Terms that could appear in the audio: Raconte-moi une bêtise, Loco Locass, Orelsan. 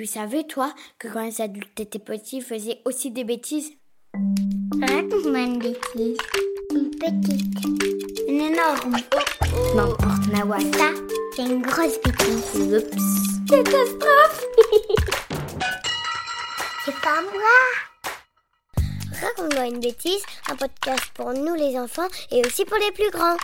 Tu savais, toi, que quand les adultes étaient petits, ils faisaient aussi des bêtises ? Raconte-moi une bêtise. Une petite. Une énorme. N'importe ma voix. Ça, c'est une grosse bêtise. Oups. Catastrophe. C'est pas moi. Raconte-moi une bêtise, un podcast pour nous les enfants et aussi pour les plus grands.